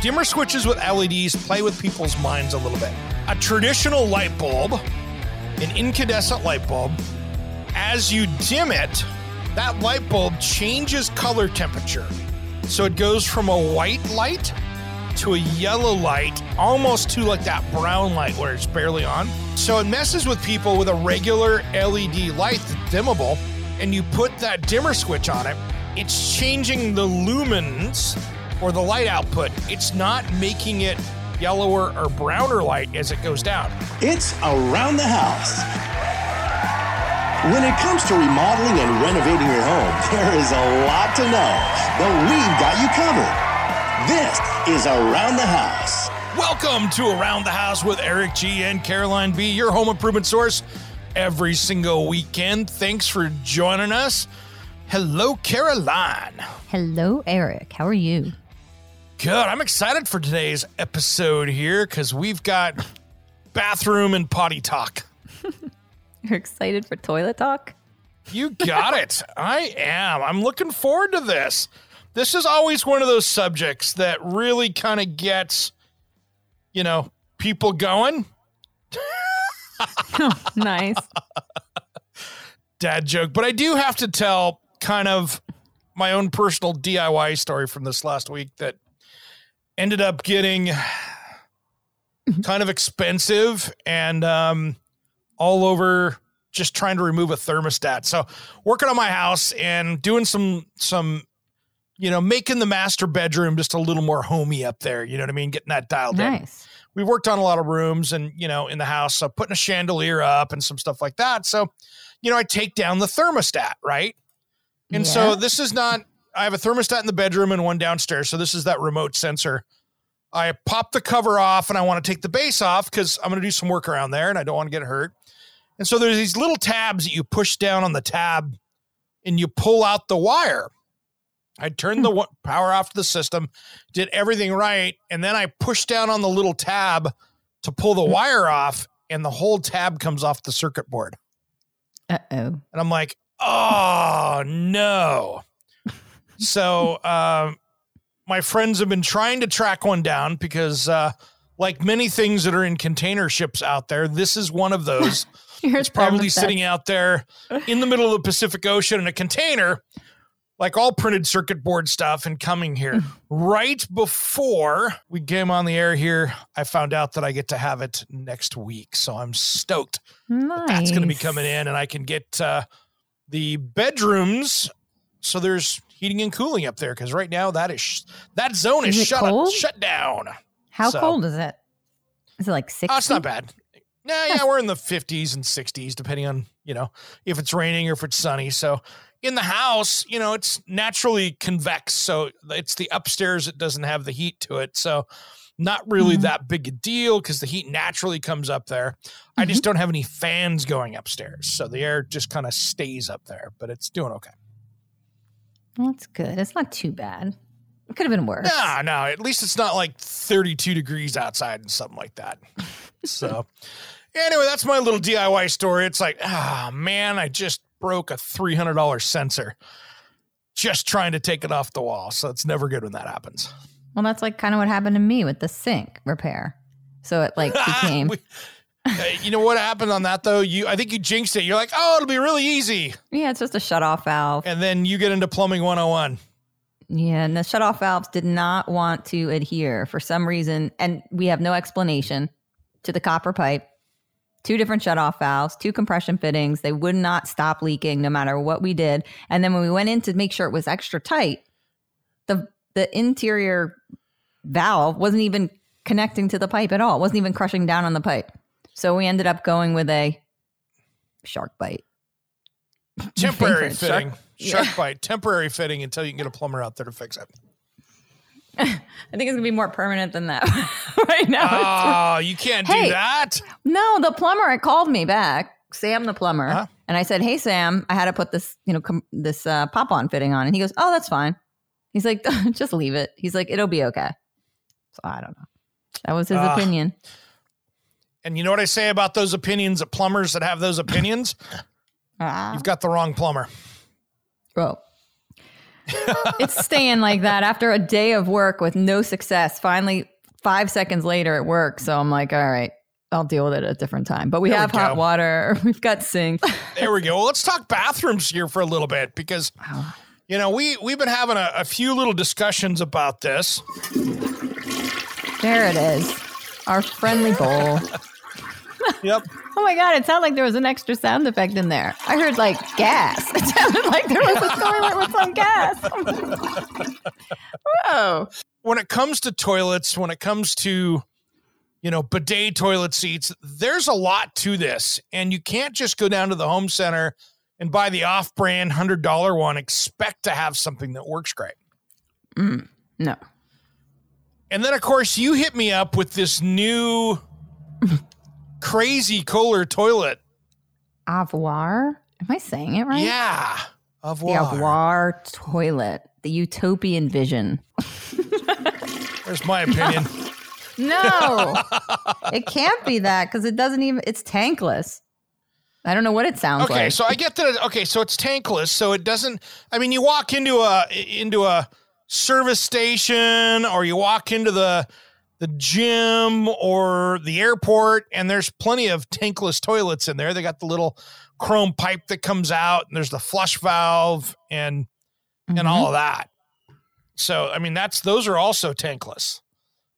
Dimmer switches with LEDs play with people's minds a little bit. A traditional light bulb, an incandescent light bulb, as you dim it, that light bulb changes color temperature. So it goes from a white light to a yellow light, almost to like that brown light where it's barely on. So it messes with people with a regular LED light that's dimmable, and you put that dimmer switch on it, it's changing the lumens or the light output. It's not making it yellower or browner light as it goes down. It's Around the House. When it comes to remodeling and renovating your home, there is a lot to know, but we've got you covered. This is Around the House. Welcome to Around the House with Eric G. and Caroline B., your home improvement source every single weekend. Thanks for joining us. Hello, Caroline. Hello, Eric. How are you? Good. I'm excited for today's episode here because we've got bathroom and potty talk. You're excited for toilet talk? You got it. I am. I'm looking forward to this. This is always one of those subjects that really kind of gets, you know, people going. Oh, nice. Dad joke. But I do have to tell kind of my own personal DIY story from this last week that ended up getting kind of expensive and all over just trying to remove a thermostat. So working on my house and doing some, you know, making the master bedroom just a little more homey up there. You know what I mean? Getting that dialed nice. In. We worked on a lot of rooms and, you know, in the house, so putting a chandelier up and some stuff like that. So, you know, I take down the thermostat, right? And yeah. So this is not, I have a thermostat in the bedroom and one downstairs. So this is that remote sensor. I pop the cover off and I want to take the base off because I'm going to do some work around there and I don't want to get hurt. And so there's these little tabs that you push down on the tab and you pull out the wire. I turned the power off to the system, did everything right. And then I pushed down on the little tab to pull the wire off and the whole tab comes off the circuit board. Uh-oh. And I'm like, oh, no. So my friends have been trying to track one down because like many things that are in container ships out there, this is one of those. It's probably sitting out there in the middle of the Pacific Ocean in a container, like all printed circuit board stuff and coming here. Right before we came on the air here, I found out that I get to have it next week. So I'm stoked. Nice. That's going to be coming in and I can get the bedrooms. So there's heating and cooling up there because right now that is that zone is shut down. How cold is it? Is it like 60? Oh, it's not bad. Yeah, we're in the 50s and 60s, depending on, you know, if it's raining or if it's sunny. So in the house, you know, it's naturally convex. So it's the upstairs that doesn't have the heat to it. So not really that big a deal because the heat naturally comes up there. I just don't have any fans going upstairs. So the air just kind of stays up there, but it's doing okay. Well, that's good. It's not too bad. It could have been worse. No. At least it's not like 32 degrees outside and something like that. So anyway, that's my little DIY story. It's like, man, I just broke a $300 sensor just trying to take it off the wall. So it's never good when that happens. Well, that's like kind of what happened to me with the sink repair. So it like became... you know what happened on that, though? I think you jinxed it. You're like, oh, it'll be really easy. Yeah, it's just a shutoff valve. And then you get into plumbing 101. Yeah, and the shutoff valves did not want to adhere for some reason. And we have no explanation to the copper pipe. Two different shutoff valves, two compression fittings. They would not stop leaking no matter what we did. And then when we went in to make sure it was extra tight, the interior valve wasn't even connecting to the pipe at all. It wasn't even crushing down on the pipe. So we ended up going with a shark bite. Temporary fitting. Shark bite. Temporary fitting until you can get a plumber out there to fix it. I think it's going to be more permanent than that right now. Oh, you can't do that? No, the plumber called me back, Sam the plumber. Huh? And I said, hey, Sam, I had to put this, you know, this pop-on fitting on. And he goes, oh, that's fine. He's like, just leave it. He's like, it'll be okay. So I don't know. That was his opinion. And you know what I say about those opinions of plumbers that have those opinions? You've got the wrong plumber. Well, it's staying like that after a day of work with no success. Finally, 5 seconds later, it works. So I'm like, all right, I'll deal with it at a different time. But we have hot water. We've got sinks. There we go. Well, let's talk bathrooms here for a little bit because, you know, we've been having a few little discussions about this. There it is. Our friendly bowl. Yep. Oh my God, it sounded like there was an extra sound effect in there. I heard like gas. It sounded like there was a toilet with some gas. Whoa. When it comes to toilets, when it comes to, you know, bidet toilet seats, there's a lot to this. And you can't just go down to the home center and buy the off-brand $100 one, expect to have something that works great. No. And then, of course, you hit me up with this new... crazy Kohler toilet. Avoir? Am I saying it right? Yeah. Avoir. The Avoir toilet. The utopian vision. There's my opinion. No. It can't be that because it doesn't even, it's tankless. I don't know what it sounds like. Okay, so I get that. Okay, so it's tankless. So it doesn't, I mean, you walk into a service station or you walk into the gym or the airport, and there's plenty of tankless toilets in there. They got the little chrome pipe that comes out, and there's the flush valve and all of that. So, I mean, those are also tankless.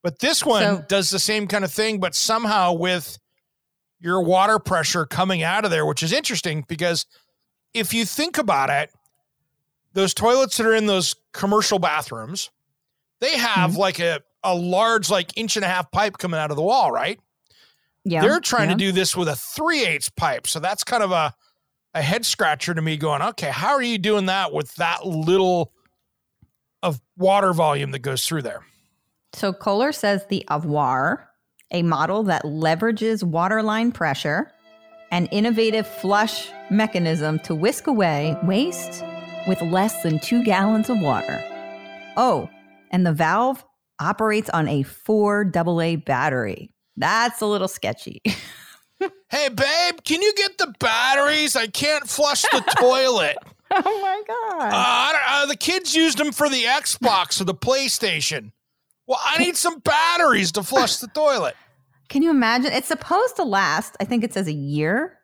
But this one does the same kind of thing, but somehow with your water pressure coming out of there, which is interesting because if you think about it, those toilets that are in those commercial bathrooms, they have like a large, like, 1.5-inch pipe coming out of the wall, right? Yeah. They're trying to do this with a 3/8 pipe. So that's kind of a head scratcher to me going, okay, how are you doing that with that little of water volume that goes through there? So Kohler says the Avoir, a model that leverages waterline pressure, an innovative flush mechanism to whisk away waste with less than 2 gallons of water. Oh, and the valve operates on a 4AA battery. That's a little sketchy. Hey, babe, can you get the batteries? I can't flush the toilet. Oh, my God. The kids used them for the Xbox or the PlayStation. Well, I need some batteries to flush the toilet. Can you imagine? It's supposed to last, I think it says a year.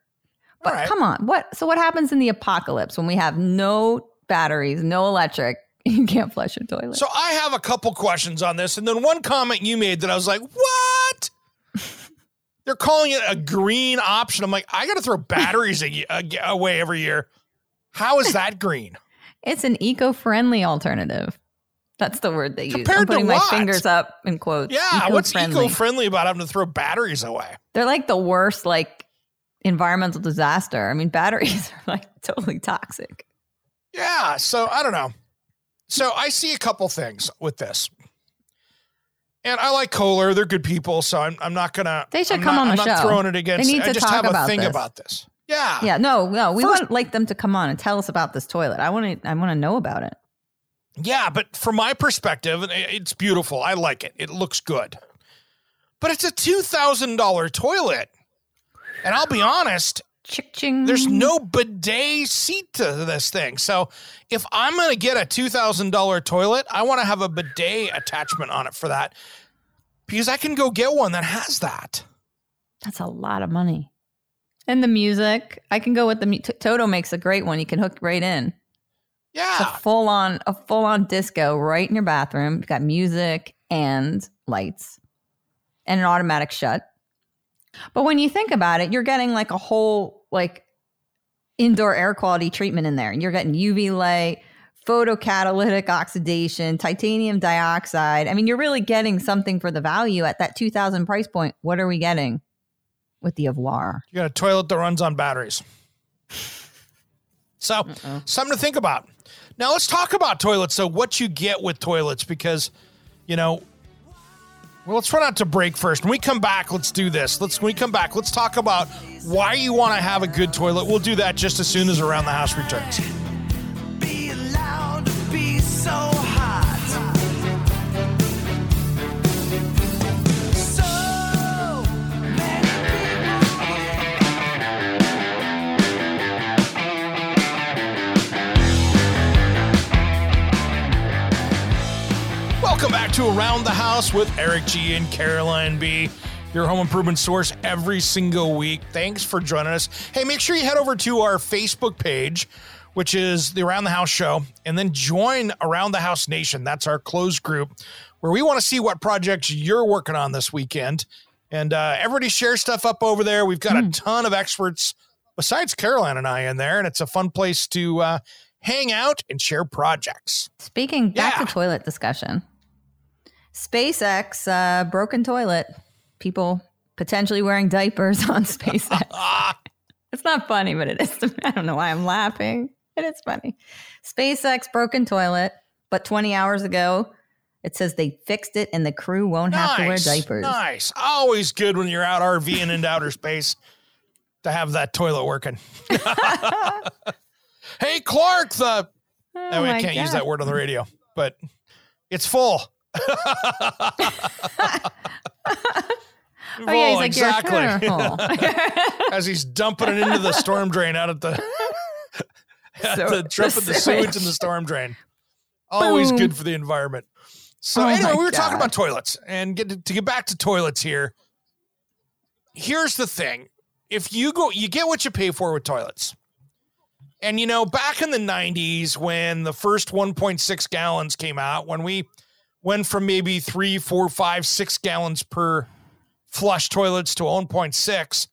But come on. What happens in the apocalypse when we have no batteries, no electric? You can't flush your toilet. So I have a couple questions on this. And then one comment you made that I was like, what? They're calling it a green option. I'm like, I got to throw batteries away every year. How is that green? It's an eco-friendly alternative. That's the word they use. Compared to what? I'm putting my fingers up in quotes. Yeah, what's eco-friendly about having to throw batteries away? They're like the worst environmental disaster. I mean, batteries are totally toxic. Yeah, so I don't know. So I see a couple things with this, and I like Kohler. They're good people, so I'm not gonna. They should come on the show. I'm not throwing it against. They need to talk about this. Yeah. Yeah. No. We would like them to come on and tell us about this toilet. I want to know about it. Yeah, but from my perspective, it's beautiful. I like it. It looks good, but it's a $2,000 toilet, and I'll be honest. Ching. There's no bidet seat to this thing. So if I'm going to get a $2,000 toilet, I want to have a bidet attachment on it for that because I can go get one that has that. That's a lot of money. And the music, I can go with Toto makes a great one. You can hook right in. Yeah. It's a full on disco right in your bathroom. You've got music and lights and an automatic shut. But when you think about it, you're getting a whole indoor air quality treatment in there. And you're getting UV light, photocatalytic oxidation, titanium dioxide. I mean, you're really getting something for the value at that $2,000 price point. What are we getting? with the Avoir. You got a toilet that runs on batteries. So something to think about. Now let's talk about toilets. So what you get with toilets, because, you know, well, let's run out to break first. When we come back, let's do this. When we come back, let's talk about why you want to have a good toilet. We'll do that just as soon as Around the House returns. Be allowed to be so hot. Welcome back to Around the House with Eric G. and Caroline B., your home improvement source every single week. Thanks for joining us. Hey, make sure you head over to our Facebook page, which is the Around the House Show, and then join Around the House Nation. That's our closed group where we want to see what projects you're working on this weekend. And everybody shares stuff up over there. We've got a ton of experts besides Caroline and I in there, and it's a fun place to hang out and share projects. Speaking back to toilet discussion. SpaceX, broken toilet. People potentially wearing diapers on SpaceX. It's not funny, but it is. I don't know why I'm laughing. It is funny. SpaceX, broken toilet. But 20 hours ago, it says they fixed it and the crew won't have to wear diapers. Nice. Always good when you're out RVing into outer space to have that toilet working. Hey, Clark, I can't use that word on the radio, but it's full. Yeah, he's like, exactly. As he's dumping it into the storm drain out at the sewage in the storm drain. Always good for the environment. So anyway, we were talking about toilets, and get back to toilets here. Here's the thing: if you get what you pay for with toilets. And you know, back in the 90s, when the first 1.6 gallons came out, when we went from maybe 3, 4, 5, 6 gallons per flush toilets to 1.6.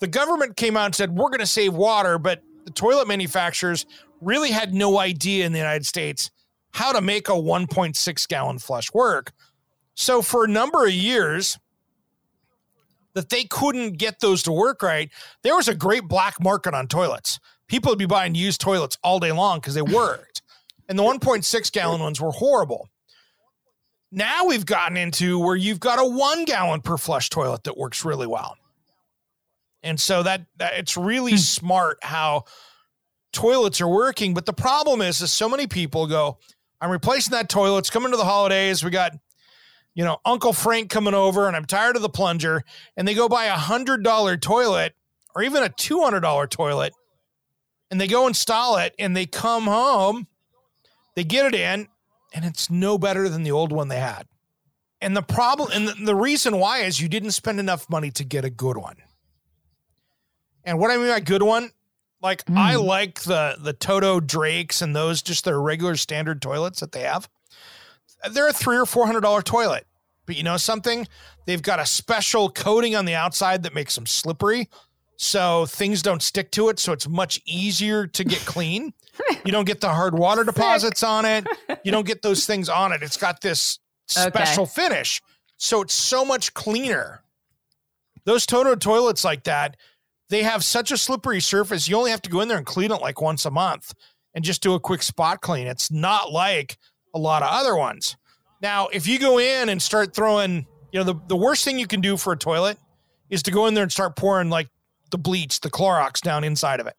The government came out and said, we're going to save water, but the toilet manufacturers really had no idea in the United States how to make a 1.6 gallon flush work. So for a number of years that they couldn't get those to work right, there was a great black market on toilets. People would be buying used toilets all day long because they worked. And the 1.6 gallon ones were horrible. Now we've gotten into where you've got a 1 gallon per flush toilet that works really well. And so that it's really smart how toilets are working. But the problem is so many people go, I'm replacing that toilet. It's coming to the holidays. We got, you know, Uncle Frank coming over and I'm tired of the plunger. And they go buy $100 toilet or even a $200 toilet and they go install it and they come home, they get it in, and it's no better than the old one they had. And the problem, and the reason why is you didn't spend enough money to get a good one. And what I mean by good one, like I like the Toto Drakes and those, just their regular standard toilets that they have. They're a $300 or $400 toilet, but you know something? They've got a special coating on the outside that makes them slippery. So things don't stick to it. So it's much easier to get clean. You don't get the hard water deposits on it. You don't get those things on it. It's got this special finish. So it's so much cleaner. Those Toto toilets like that, they have such a slippery surface. You only have to go in there and clean it like once a month and just do a quick spot clean. It's not like a lot of other ones. Now, if you go in and start throwing, you know, the worst thing you can do for a toilet is to go in there and start pouring like the bleach, the Clorox down inside of it.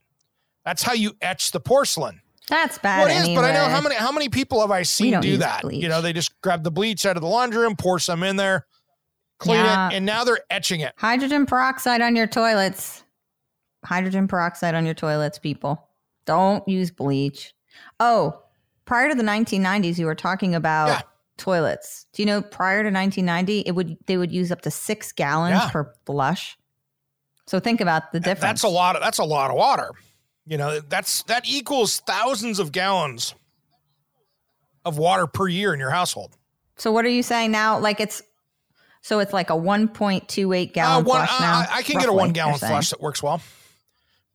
That's how you etch the porcelain. That's bad. Well, it is, anyway. But I know how many people have I seen do that? Bleach. You know, they just grab the bleach out of the laundry room, pour some in there, clean it, and now they're etching it. Hydrogen peroxide on your toilets. Hydrogen peroxide on your toilets, people. Don't use bleach. Oh, prior to the 1990s, you were talking about toilets. Do you know prior to 1990, they would use up to 6 gallons per flush? So think about the difference. That's a lot of water. You know, that equals thousands of gallons of water per year in your household. So what are you saying now? Like it's like a 1.28 gallon flush now. I can get a 1 gallon flush that works well.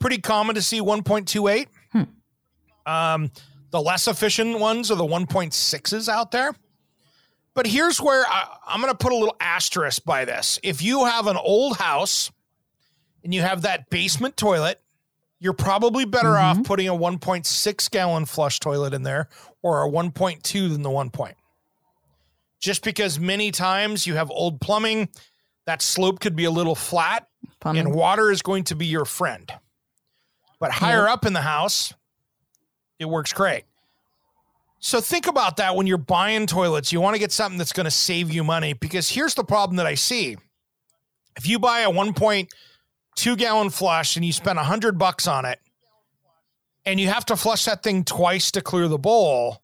Pretty common to see 1.28. The less efficient ones are the 1.6s out there. But here's where I'm going to put a little asterisk by this. If you have an old house and you have that basement toilet, you're probably better off putting a 1.6 gallon flush toilet in there or a 1.2 than the 1.0. Just because many times you have old plumbing, that slope could be a little flat and water is going to be your friend. But higher up in the house, it works great. So think about that when you're buying toilets. You want to get something that's going to save you money, because here's the problem that I see. If you buy a 1.2 gallon flush and you spend $100 on it and you have to flush that thing twice to clear the bowl,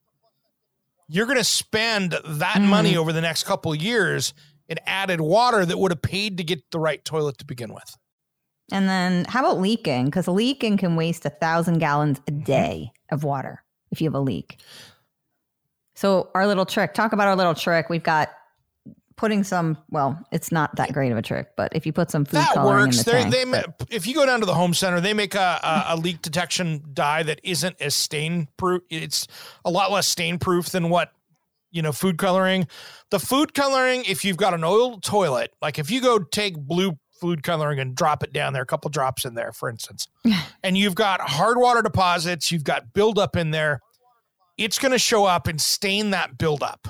you're going to spend that money over the next couple of years in added water that would have paid to get the right toilet to begin with. And then how about leaking? Because leaking can waste 1,000 gallons a day of water if you have a leak. So our little trick, talk about our little trick. We've got putting some, well, it's not that great of a trick, but if you put some food that coloring works. In the tank. If you go down to the home center, they make a leak detection dye that isn't as stain proof. It's a lot less stain proof than what, you know, food coloring. The food coloring, if you've got an oil toilet, like if you go take blue food coloring and drop it down there, a couple drops in there, for instance, and you've got hard water deposits, you've got buildup in there, it's going to show up and stain that buildup.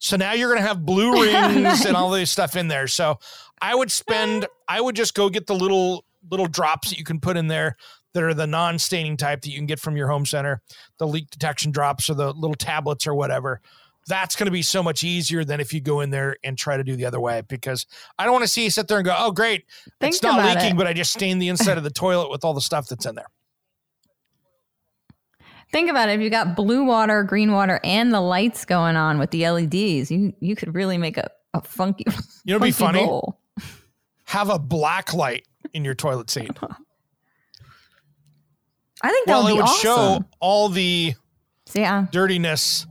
So now you're going to have blue rings and all this stuff in there. So I would just go get the little drops that you can put in there that are the non-staining type that you can get from your home center, the leak detection drops or the little tablets or whatever. That's going to be so much easier than if you go in there and try to do the other way, because I don't want to see you sit there and go, oh, great, it's not leaking, but I just stained the inside of the toilet with all the stuff that's in there. Think about it. If you got blue water, green water, and the lights going on with the LEDs, you could really make a funky, you know, funky be funny. Bowl. Have a black light in your toilet seat. I think that would be awesome. Well, it would show all the dirtiness.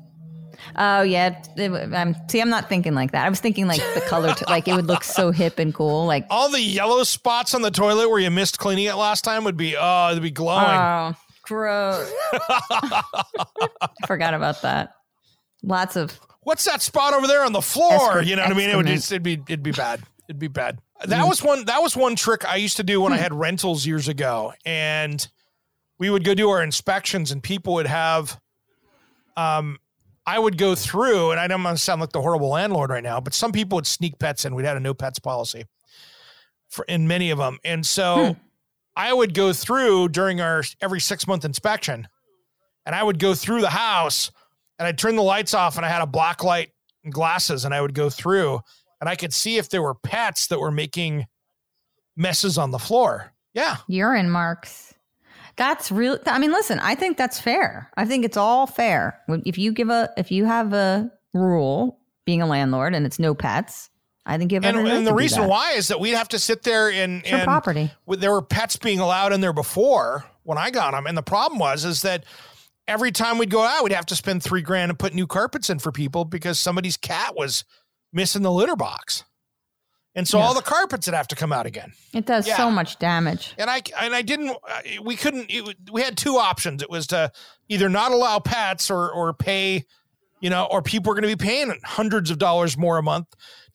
Oh yeah, I'm not thinking like that. I was thinking like the color, like it would look so hip and cool. Like all the yellow spots on the toilet where you missed cleaning it last time would be it'd be glowing. Oh, gross! I forgot about that. Lots of what's that spot over there on the floor? You know what I mean? It would just it'd be bad. It'd be bad. That was one trick I used to do when I had rentals years ago, and we would go do our inspections, and people would have I would go through, and I don't want to sound like the horrible landlord right now, but some people would sneak pets in. We'd had a no pets policy in many of them. And so I would go through during our every 6-month inspection, and I would go through the house and I'd turn the lights off, and I had a black light and glasses, and I would go through and I could see if there were pets that were making messes on the floor. Yeah. Urine marks. That's real. I mean, listen, I think that's fair. I think it's all fair. If you have a rule being a landlord and it's no pets, I think you have and the reason why is that we'd have to sit there and property. There were pets being allowed in there before when I got them. And the problem was that every time we'd go out, we'd have to spend $3,000 and put new carpets in for people because somebody's cat was missing the litter box. And so all the carpets would have to come out again. It does so much damage. And I didn't, we couldn't, we had two options. It was to either not allow pets or pay, you know, or people are going to be paying hundreds of dollars more a month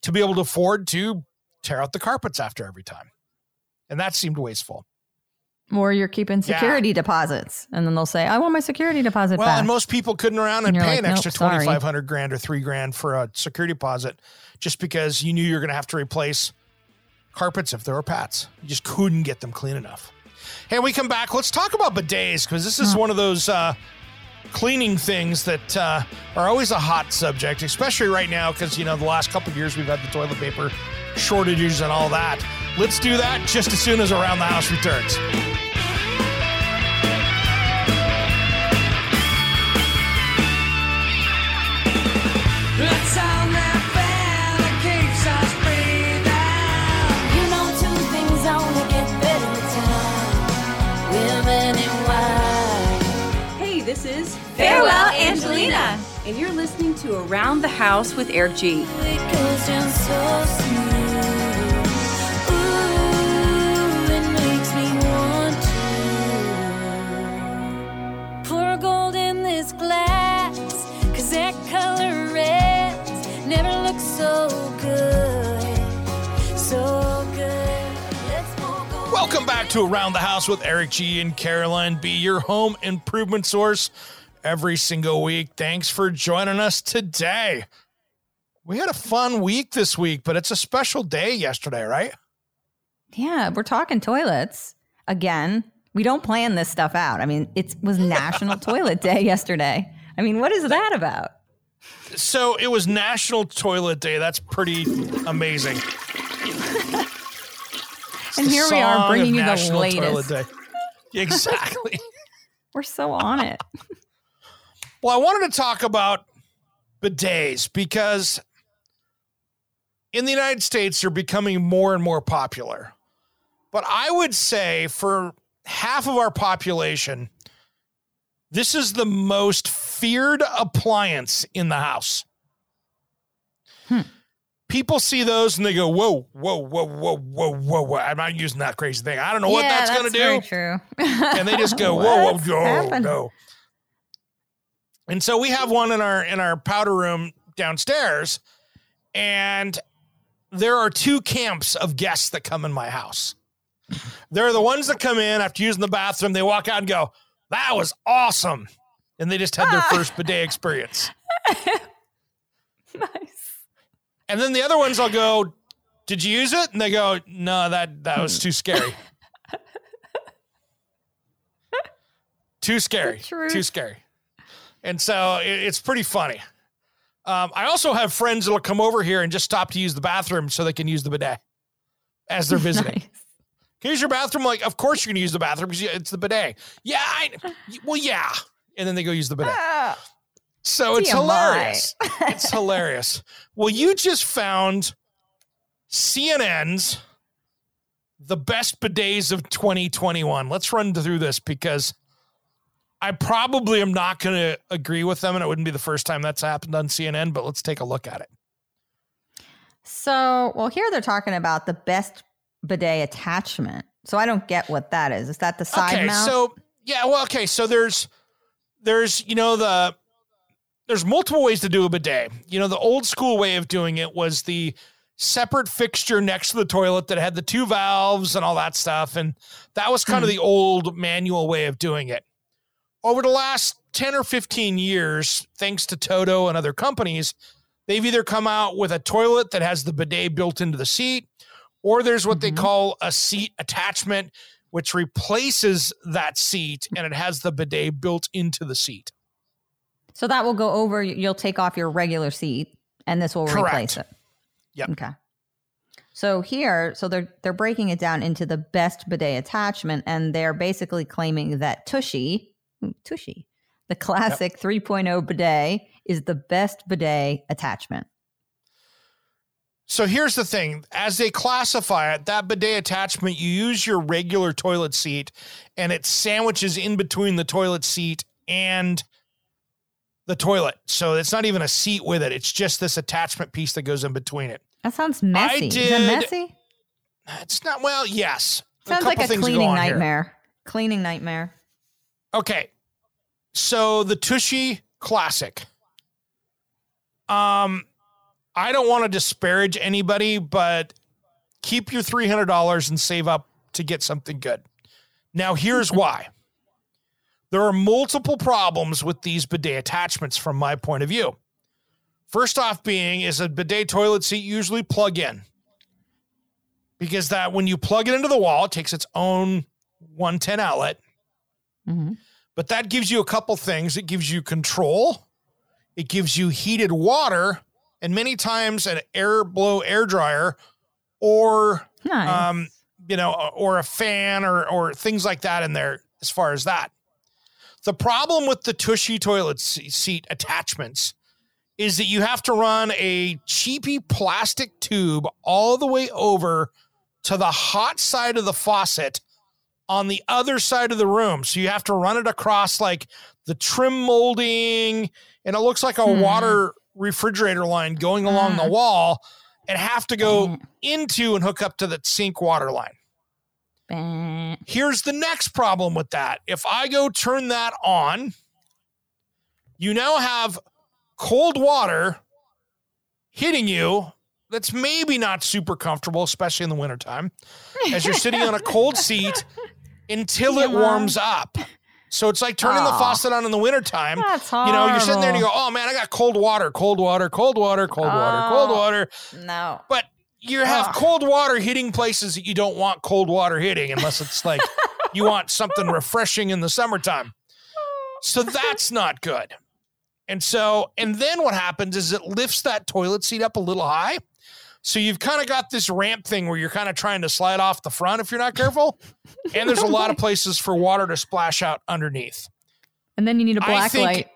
to be able to afford to tear out the carpets after every time. And that seemed wasteful. Or you're keeping security deposits, and then they'll say, I want my security deposit back. Well, and most people couldn't around and pay an extra $2,500 or $3,000 for a security deposit just because you knew you were going to have to replace carpets if there were pets. You just couldn't get them clean enough. Hey, when we come back, let's talk about bidets, because this is one of those cleaning things that are always a hot subject, especially right now because, you know, the last couple of years we've had the toilet paper shortages and all that. Let's do that just as soon as Around the House returns. Hey, this is Farewell Angelina, and you're listening to Around the House with Eric G. It goes down so smooth. Glass, 'cause that color red never looks so good. So good. Let's go. Welcome back to Around the House with Eric G. and Caroline B., your home improvement source every single week. Thanks for joining us today. We had a fun week this week, but it's a special day yesterday, right? Yeah, we're talking toilets again. We don't plan this stuff out. I mean, it was National Toilet Day yesterday. I mean, what is that about? So it was National Toilet Day. That's pretty amazing. And here we are bringing you the latest. Exactly. We're so on it. Well, I wanted to talk about bidets because in the United States, they're becoming more and more popular. But I would say for half of our population, this is the most feared appliance in the house. People see those and they go, whoa, whoa, whoa, whoa, whoa, whoa, whoa. I'm not using that crazy thing. I don't know what that's going to do. Very true. And they just go, whoa, whoa, whoa, no. And so we have one in our powder room downstairs, and there are two camps of guests that come in my house. There are the ones that come in after using the bathroom. They walk out and go, that was awesome. And they just had their first bidet experience. Nice. And then the other ones, I'll go, did you use it? And they go, no, that was too scary. Too scary. Too scary. And so it's pretty funny. I also have friends that will come over here and just stop to use the bathroom so they can use the bidet as they're visiting. Nice. Can you use your bathroom? Like, of course you're going to use the bathroom because it's the bidet. Yeah. Yeah. And then they go use the bidet. So it's hilarious. It's hilarious. Well, you just found CNN's The Best Bidets of 2021. Let's run through this because I probably am not going to agree with them, and it wouldn't be the first time that's happened on CNN, but let's take a look at it. So, well, here they're talking about the best bidet attachment. So I don't get what that is. Is that the side mount? So, yeah, well, okay. So there's you know, there's multiple ways to do a bidet. You know, the old school way of doing it was the separate fixture next to the toilet that had the two valves and all that stuff. And that was kind of the old manual way of doing it. Over the last 10 or 15 years, thanks to Toto and other companies, they've either come out with a toilet that has the bidet built into the seat, or there's what they call a seat attachment, which replaces that seat and it has the bidet built into the seat. So that will go over, you'll take off your regular seat and this will replace it. Yep. Okay. So here, they're breaking it down into the best bidet attachment, and they're basically claiming that Tushy, the classic 3.0 bidet is the best bidet attachment. So here's the thing, as they classify it, that bidet attachment, you use your regular toilet seat and it sandwiches in between the toilet seat and the toilet. So it's not even a seat with it. It's just this attachment piece that goes in between it. That sounds messy. Is it messy? It's not. Well, yes. Sounds like a cleaning nightmare. Cleaning nightmare. Okay. So the Tushy Classic. I don't want to disparage anybody, but keep your $300 and save up to get something good. Now, here's why. There are multiple problems with these bidet attachments from my point of view. First off being is a bidet toilet seat usually plug in, because that when you plug it into the wall, it takes its own 110 outlet. But that gives you a couple things. It gives you control. It gives you heated water, and many times an air blow air dryer or, or a fan or things like that in there as far as that. The problem with the Tushy toilet seat attachments is that you have to run a cheapy plastic tube all the way over to the hot side of the faucet on the other side of the room. So you have to run it across like the trim molding, and it looks like a water refrigerator line going along the wall, and have to go into and hook up to the sink water line. Here's the next problem with that. If I go turn that on, you now have cold water hitting you. That's maybe not super comfortable, especially in the wintertime, as you're sitting on a cold seat until it warms up. So it's like turning the faucet on in the wintertime. That's horrible. You know, you're sitting there and you go, oh man, I got cold water. No. But you have cold water hitting places that you don't want cold water hitting, unless it's like you want something refreshing in the summertime. So that's not good. And so, and then what happens is it lifts that toilet seat up a little high. So you've kind of got this ramp thing where you're kind of trying to slide off the front if you're not careful. And there's a lot of places for water to splash out underneath. And then you need a black light.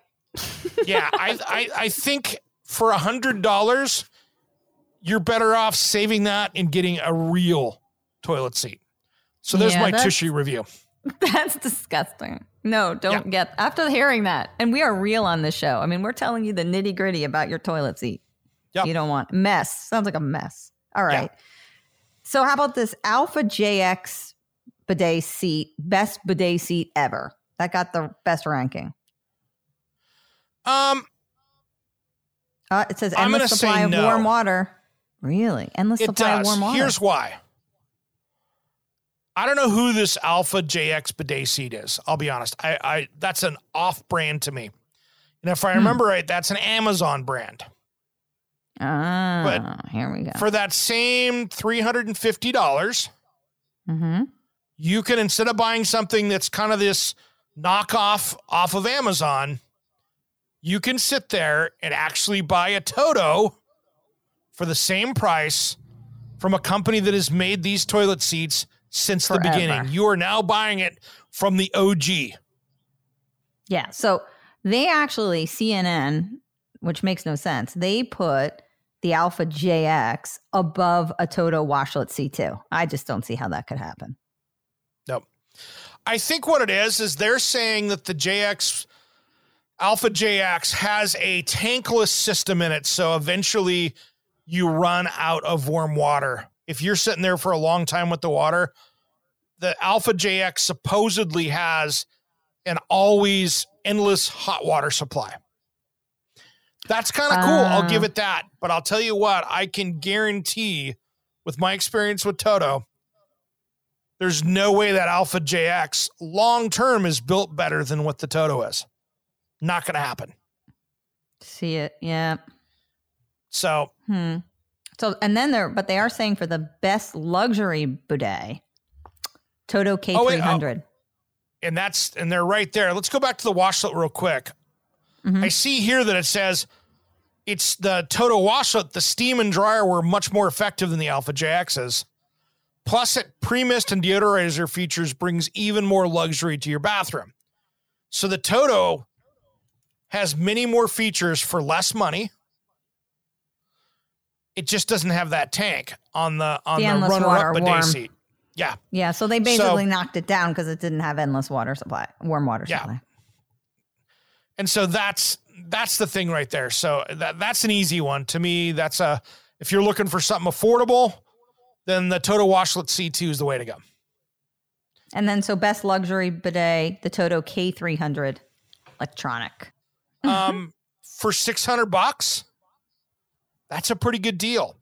Yeah. I think for $100, you're better off saving that and getting a real toilet seat. So there's my Tushy review. That's disgusting. No, don't get after hearing that. And we are real on this show. I mean, we're telling you the nitty gritty about your toilet seat. Yep. You don't want mess. Sounds like a mess. All right. Yeah. So how about this Alpha JX bidet seat, best bidet seat ever? That got the best ranking. It says endless supply of warm water. Really? Endless supply of warm water. Here's why. I don't know who this Alpha JX bidet seat is. I'll be honest. I that's an off-brand to me. And if I remember right, that's an Amazon brand. Ah, here we go. For that same $350, you can, instead of buying something that's kind of this knockoff off of Amazon, you can sit there and actually buy a Toto for the same price from a company that has made these toilet seats since forever. The beginning. You are now buying it from the OG. Yeah. So they actually, CNN, which makes no sense, they put the Alpha JX above a Toto washlet C2. I just don't see how that could happen. Nope. I think what it is they're saying that the Alpha JX has a tankless system in it. So eventually you run out of warm water. If you're sitting there for a long time with the water, the Alpha JX supposedly has an always endless hot water supply. That's kind of cool. I'll give it that. But I'll tell you what, I can guarantee with my experience with Toto, there's no way that Alpha JX long-term is built better than what the Toto is. Not going to happen. See it. Yeah. So. So, and then they are saying for the best luxury bidet, Toto K300. And they're right there. Let's go back to the washlet real quick. I see here that it says it's the Toto washlet, the steam and dryer were much more effective than the Alpha JX's. Plus, it pre-mist and deodorizer features brings even more luxury to your bathroom. So the Toto has many more features for less money. It just doesn't have that tank on the runner-up bidet seat. Yeah. Yeah, so they basically knocked it down because it didn't have endless water supply, warm water supply. And so that's the thing right there. So that's an easy one to me. That's if you're looking for something affordable, then the Toto washlet C2 is the way to go. And then so best luxury bidet, the Toto K300 electronic. For $600, that's a pretty good deal.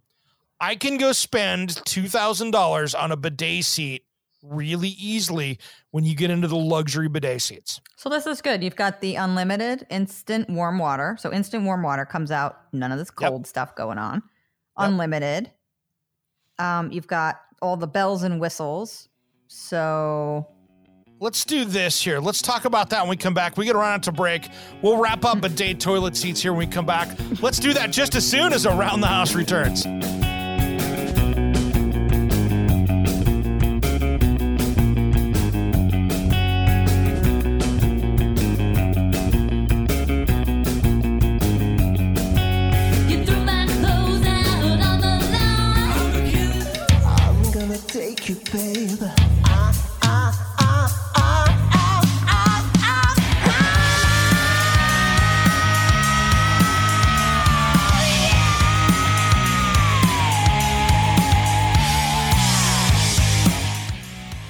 I can go spend $2,000 on a bidet seat really easily when you get into the luxury bidet seats. So this is good. You've got the unlimited instant warm water. So instant warm water comes out. None of this cold stuff going on. Yep. Unlimited. You've got all the bells and whistles. So let's do this here. Let's talk about that when we come back. We got to run out to break. We'll wrap up bidet toilet seats here when we come back. Let's do that just as soon as Around the House returns.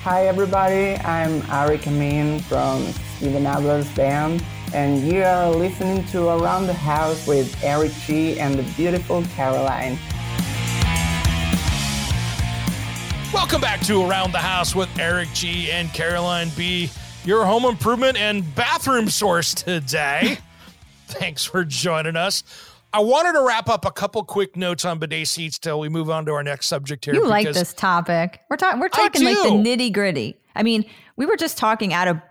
Hi everybody, I'm Ari Amin from Steven Adler's band, and you are listening to Around the House with Eric G and the beautiful Caroline. Welcome back to Around the House with Eric G. and Caroline B., your home improvement and bathroom source today. Thanks for joining us. I wanted to wrap up a couple quick notes on bidet seats till we move on to our next subject here. You like this topic. We're talking like the nitty gritty. I mean, we were just talking out of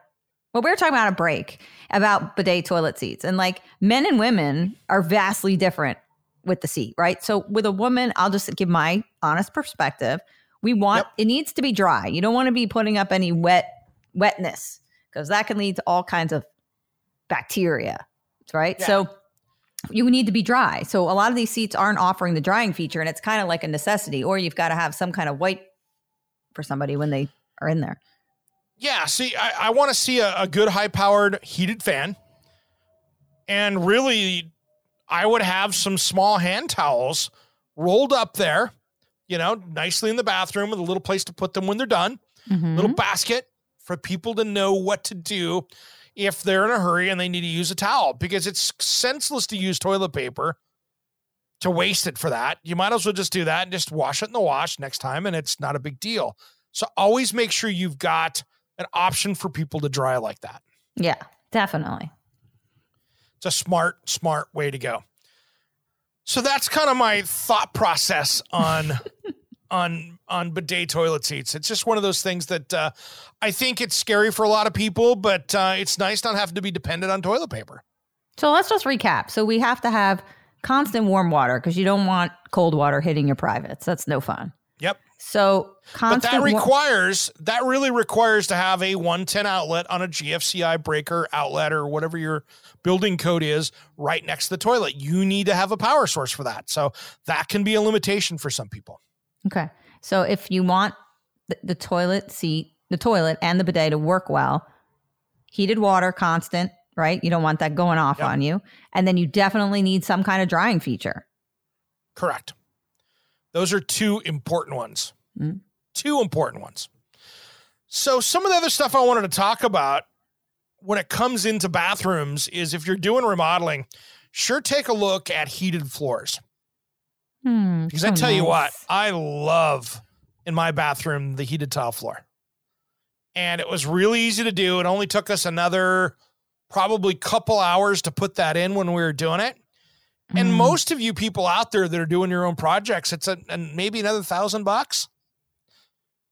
break about bidet toilet seats, and like men and women are vastly different with the seat, right? So with a woman, I'll just give my honest perspective. We want, It needs to be dry. You don't want to be putting up any wetness because that can lead to all kinds of bacteria, right? Yeah. So you need to be dry. So a lot of these seats aren't offering the drying feature, and it's kind of like a necessity, or you've got to have some kind of wipe for somebody when they are in there. Yeah. See, I want to see a good high powered heated fan, and really I would have some small hand towels rolled up there, nicely in the bathroom with a little place to put them when they're done, little basket for people to know what to do if they're in a hurry and they need to use a towel, because it's senseless to use toilet paper, to waste it for that. You might as well just do that and just wash it in the wash next time, and it's not a big deal. So always make sure you've got an option for people to dry like that. Yeah, definitely. It's a smart way to go. So that's kind of my thought process on bidet toilet seats. It's just one of those things that I think it's scary for a lot of people, but it's nice not having to be dependent on toilet paper. So let's just recap. So we have to have constant warm water because you don't want cold water hitting your privates. That's no fun. Yep. So constant. But that really requires to have a 110 outlet on a GFCI breaker outlet or whatever your building code is right next to the toilet. You need to have a power source for that. So that can be a limitation for some people. Okay. So if you want the toilet and the bidet to work well, heated water, constant, right? You don't want that going off on you. And then you definitely need some kind of drying feature. Correct. Those are two important ones. Mm-hmm. Two important ones. So some of the other stuff I wanted to talk about when it comes into bathrooms is if you're doing remodeling, sure, take a look at heated floors. Because I tell you what, I love in my bathroom the heated tile floor. And it was really easy to do. It only took us another probably couple hours to put that in when we were doing it. And most of you people out there that are doing your own projects, it's maybe another $1,000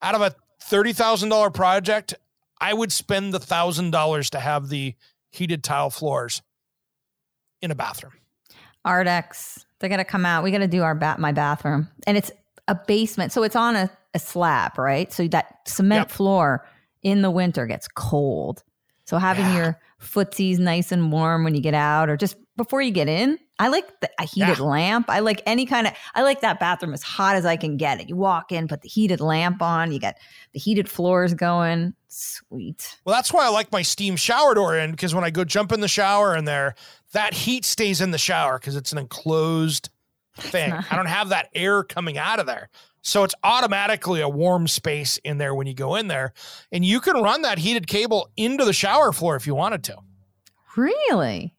out of a $30,000 project. I would spend the $1,000 to have the heated tile floors in a bathroom. Ardex, they're going to come out. We got to do our my bathroom, and it's a basement. So it's on a slab, right? So that cement floor in the winter gets cold. So having your footsies nice and warm when you get out, or just before you get in. I like a heated lamp. I like that bathroom as hot as I can get it. You walk in, put the heated lamp on. You got the heated floors going. Sweet. Well, that's why I like my steam shower door in, because when I go jump in the shower in there, that heat stays in the shower because it's an enclosed thing. I don't have that air coming out of there. So it's automatically a warm space in there when you go in there. And you can run that heated cable into the shower floor if you wanted to. Really?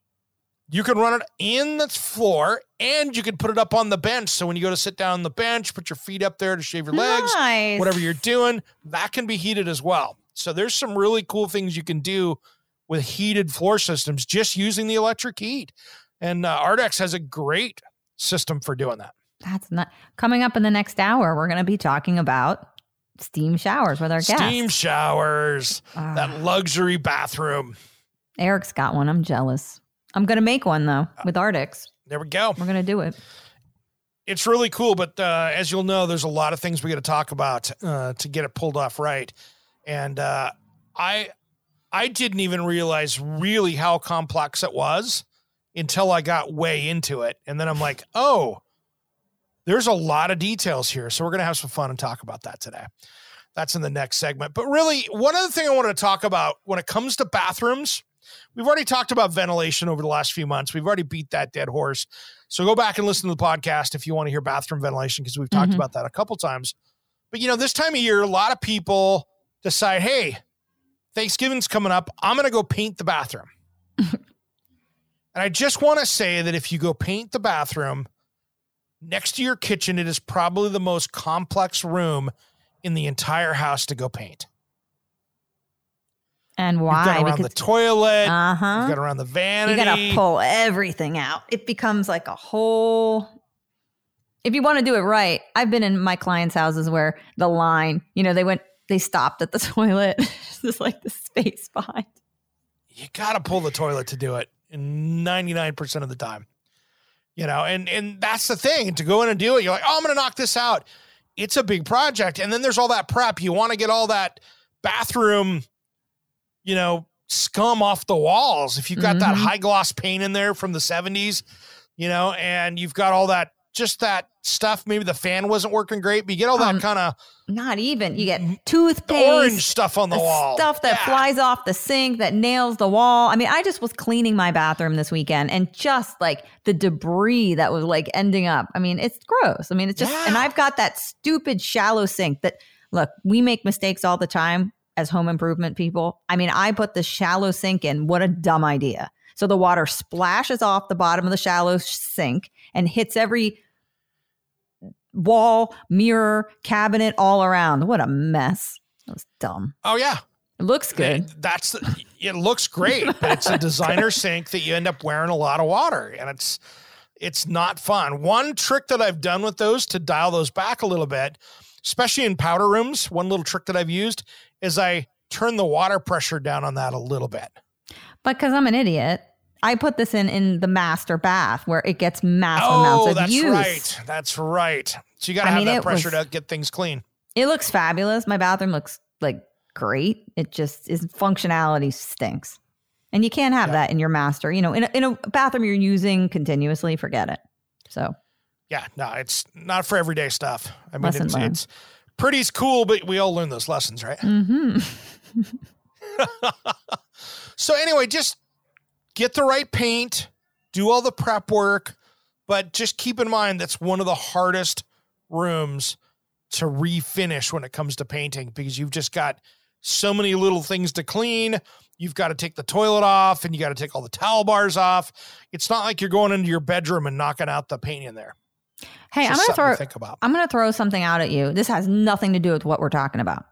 You can run it in the floor, and you can put it up on the bench. So when you go to sit down on the bench, put your feet up there to shave your legs, whatever you're doing, that can be heated as well. So there's some really cool things you can do with heated floor systems just using the electric heat. And Ardex has a great system for doing that. That's not coming up in the next hour. We're going to be talking about steam showers with our guests. Steam showers, that luxury bathroom. Eric's got one. I'm jealous. I'm going to make one, though, with Ardex. There we go. We're going to do it. It's really cool, but as you'll know, there's a lot of things we got to talk about to get it pulled off right. And I didn't even realize really how complex it was until I got way into it. And then I'm like, oh, there's a lot of details here. So we're going to have some fun and talk about that today. That's in the next segment. But really, one other thing I wanted to talk about when it comes to bathrooms, we've already talked about ventilation over the last few months. We've already beat that dead horse. So go back and listen to the podcast if you want to hear bathroom ventilation, because we've talked about that a couple times. But, this time of year, a lot of people decide, hey, Thanksgiving's coming up. I'm going to go paint the bathroom. And I just want to say that if you go paint the bathroom next to your kitchen, it is probably the most complex room in the entire house to go paint. And why? You've got around the toilet. Uh-huh. You've got around the vanity. You got to pull everything out. It becomes like a whole... If you want to do it right, I've been in my clients' houses where the line, you know, they stopped at the toilet. Just like the space behind. You got to pull the toilet to do it 99% of the time. You know, and that's the thing. To go in and do it, you're like, oh, I'm going to knock this out. It's a big project. And then there's all that prep. You want to get all that bathroom, you know, scum off the walls. If you've got that high gloss paint in there from the 70s, you know, and you've got all that, just that stuff. Maybe the fan wasn't working great, but you get all that kind of... Not even. You get toothpaste. Orange stuff on the wall. Stuff that flies off the sink, that nails the wall. I mean, I just was cleaning my bathroom this weekend and just like the debris that was like ending up. I mean, it's gross. I mean, it's just... Yeah. And I've got that stupid shallow sink that... Look, we make mistakes all the time as home improvement people. I mean, I put the shallow sink in. What a dumb idea. So the water splashes off the bottom of the shallow sink and hits every... wall, mirror, cabinet, all around. What a mess. That was dumb. Oh, yeah. It looks good. It looks great, but it's a designer sink that you end up wearing a lot of water, and it's not fun. One trick that I've done with those to dial those back a little bit, especially in powder rooms, one little trick that I've used is I turn the water pressure down on that a little bit. But because I'm an idiot, I put this in the master bath where it gets massive amounts of use. Oh, that's right. That's right. So you got to have that pressure to get things clean. It looks fabulous. My bathroom looks like great. It just is functionality stinks. And you can't have that in your master. You know, in a bathroom you're using continuously, forget it. So. Yeah, no, it's not for everyday stuff. I mean, it's pretty's cool, but we all learn those lessons, right? Mm-hmm. So anyway, just get the right paint, do all the prep work, but just keep in mind that's one of the hardest rooms to refinish when it comes to painting because you've just got so many little things to clean. You've got to take the toilet off and you got to take all the towel bars off. It's not like you're going into your bedroom and knocking out the paint in there. Hey, I'm going to throw something out at you. This has nothing to do with what we're talking about,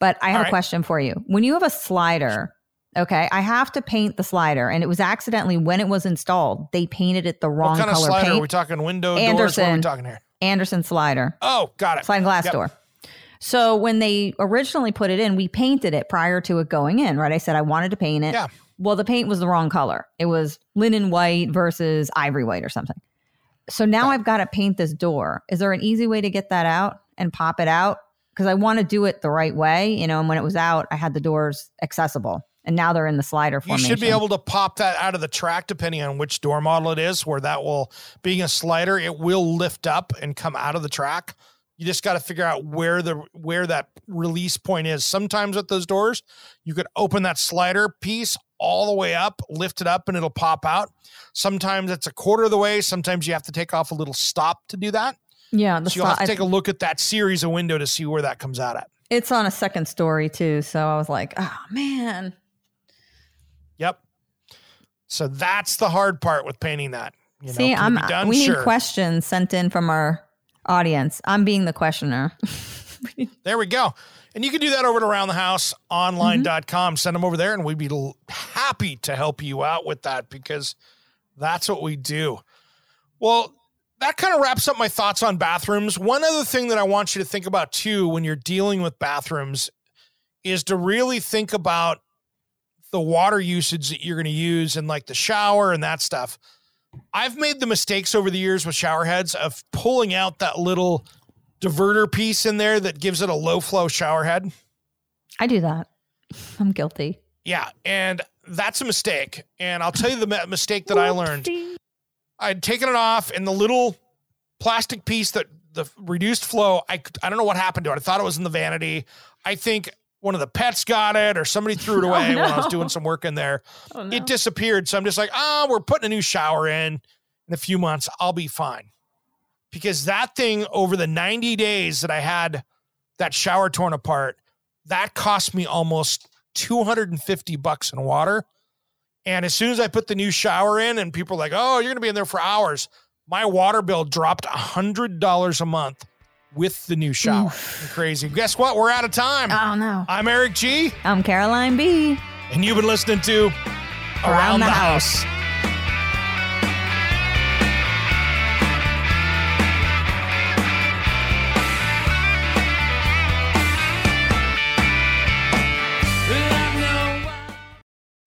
but I have a question for you. When you have a slider... Okay, I have to paint the slider, and it was accidentally when it was installed, they painted it the wrong color. What kind of slider? Are we talking window, doors? What are we talking here? Anderson slider. Oh, got it. Sliding glass door. So when they originally put it in, we painted it prior to it going in, right? I said I wanted to paint it. Yeah. Well, the paint was the wrong color. It was linen white versus ivory white or something. So now I've got to paint this door. Is there an easy way to get that out and pop it out? Because I want to do it the right way, you know, and when it was out, I had the doors accessible. And now they're in the slider formation. You should be able to pop that out of the track, depending on which door model it is, where that will, being a slider, it will lift up and come out of the track. You just got to figure out where that release point is. Sometimes with those doors, you could open that slider piece all the way up, lift it up, and it'll pop out. Sometimes it's a quarter of the way. Sometimes you have to take off a little stop to do that. Yeah. So you'll have to take a look at that series of window to see where that comes out at. It's on a second story too. So I was like, oh, man. Yep. So that's the hard part with painting that. You know, see, we need questions sent in from our audience. I'm being the questioner. There we go. And you can do that over at aroundthehouseonline.com. Send them over there, and we'd be happy to help you out with that because that's what we do. Well, that kind of wraps up my thoughts on bathrooms. One other thing that I want you to think about, too, when you're dealing with bathrooms is to really think about the water usage that you're going to use and like the shower and that stuff. I've made the mistakes over the years with shower heads of pulling out that little diverter piece in there that gives it a low flow shower head. I do that. I'm guilty. Yeah. And that's a mistake. And I'll tell you the mistake that I learned. I'd taken it off and the little plastic piece that the reduced flow, I don't know what happened to it. I thought it was in the vanity. I think one of the pets got it or somebody threw it away when I was doing some work in there. Oh, no. It disappeared. So I'm just like, we're putting a new shower in a few months. I'll be fine. Because that thing over the 90 days that I had that shower torn apart, that cost me almost $250 in water. And as soon as I put the new shower in and people are like, oh, you're going to be in there for hours. My water bill dropped $100 a month with the new shower. Crazy. Guess what? We're out of time. Oh, no. I'm Eric G. I'm Caroline B. And you've been listening to Around the House.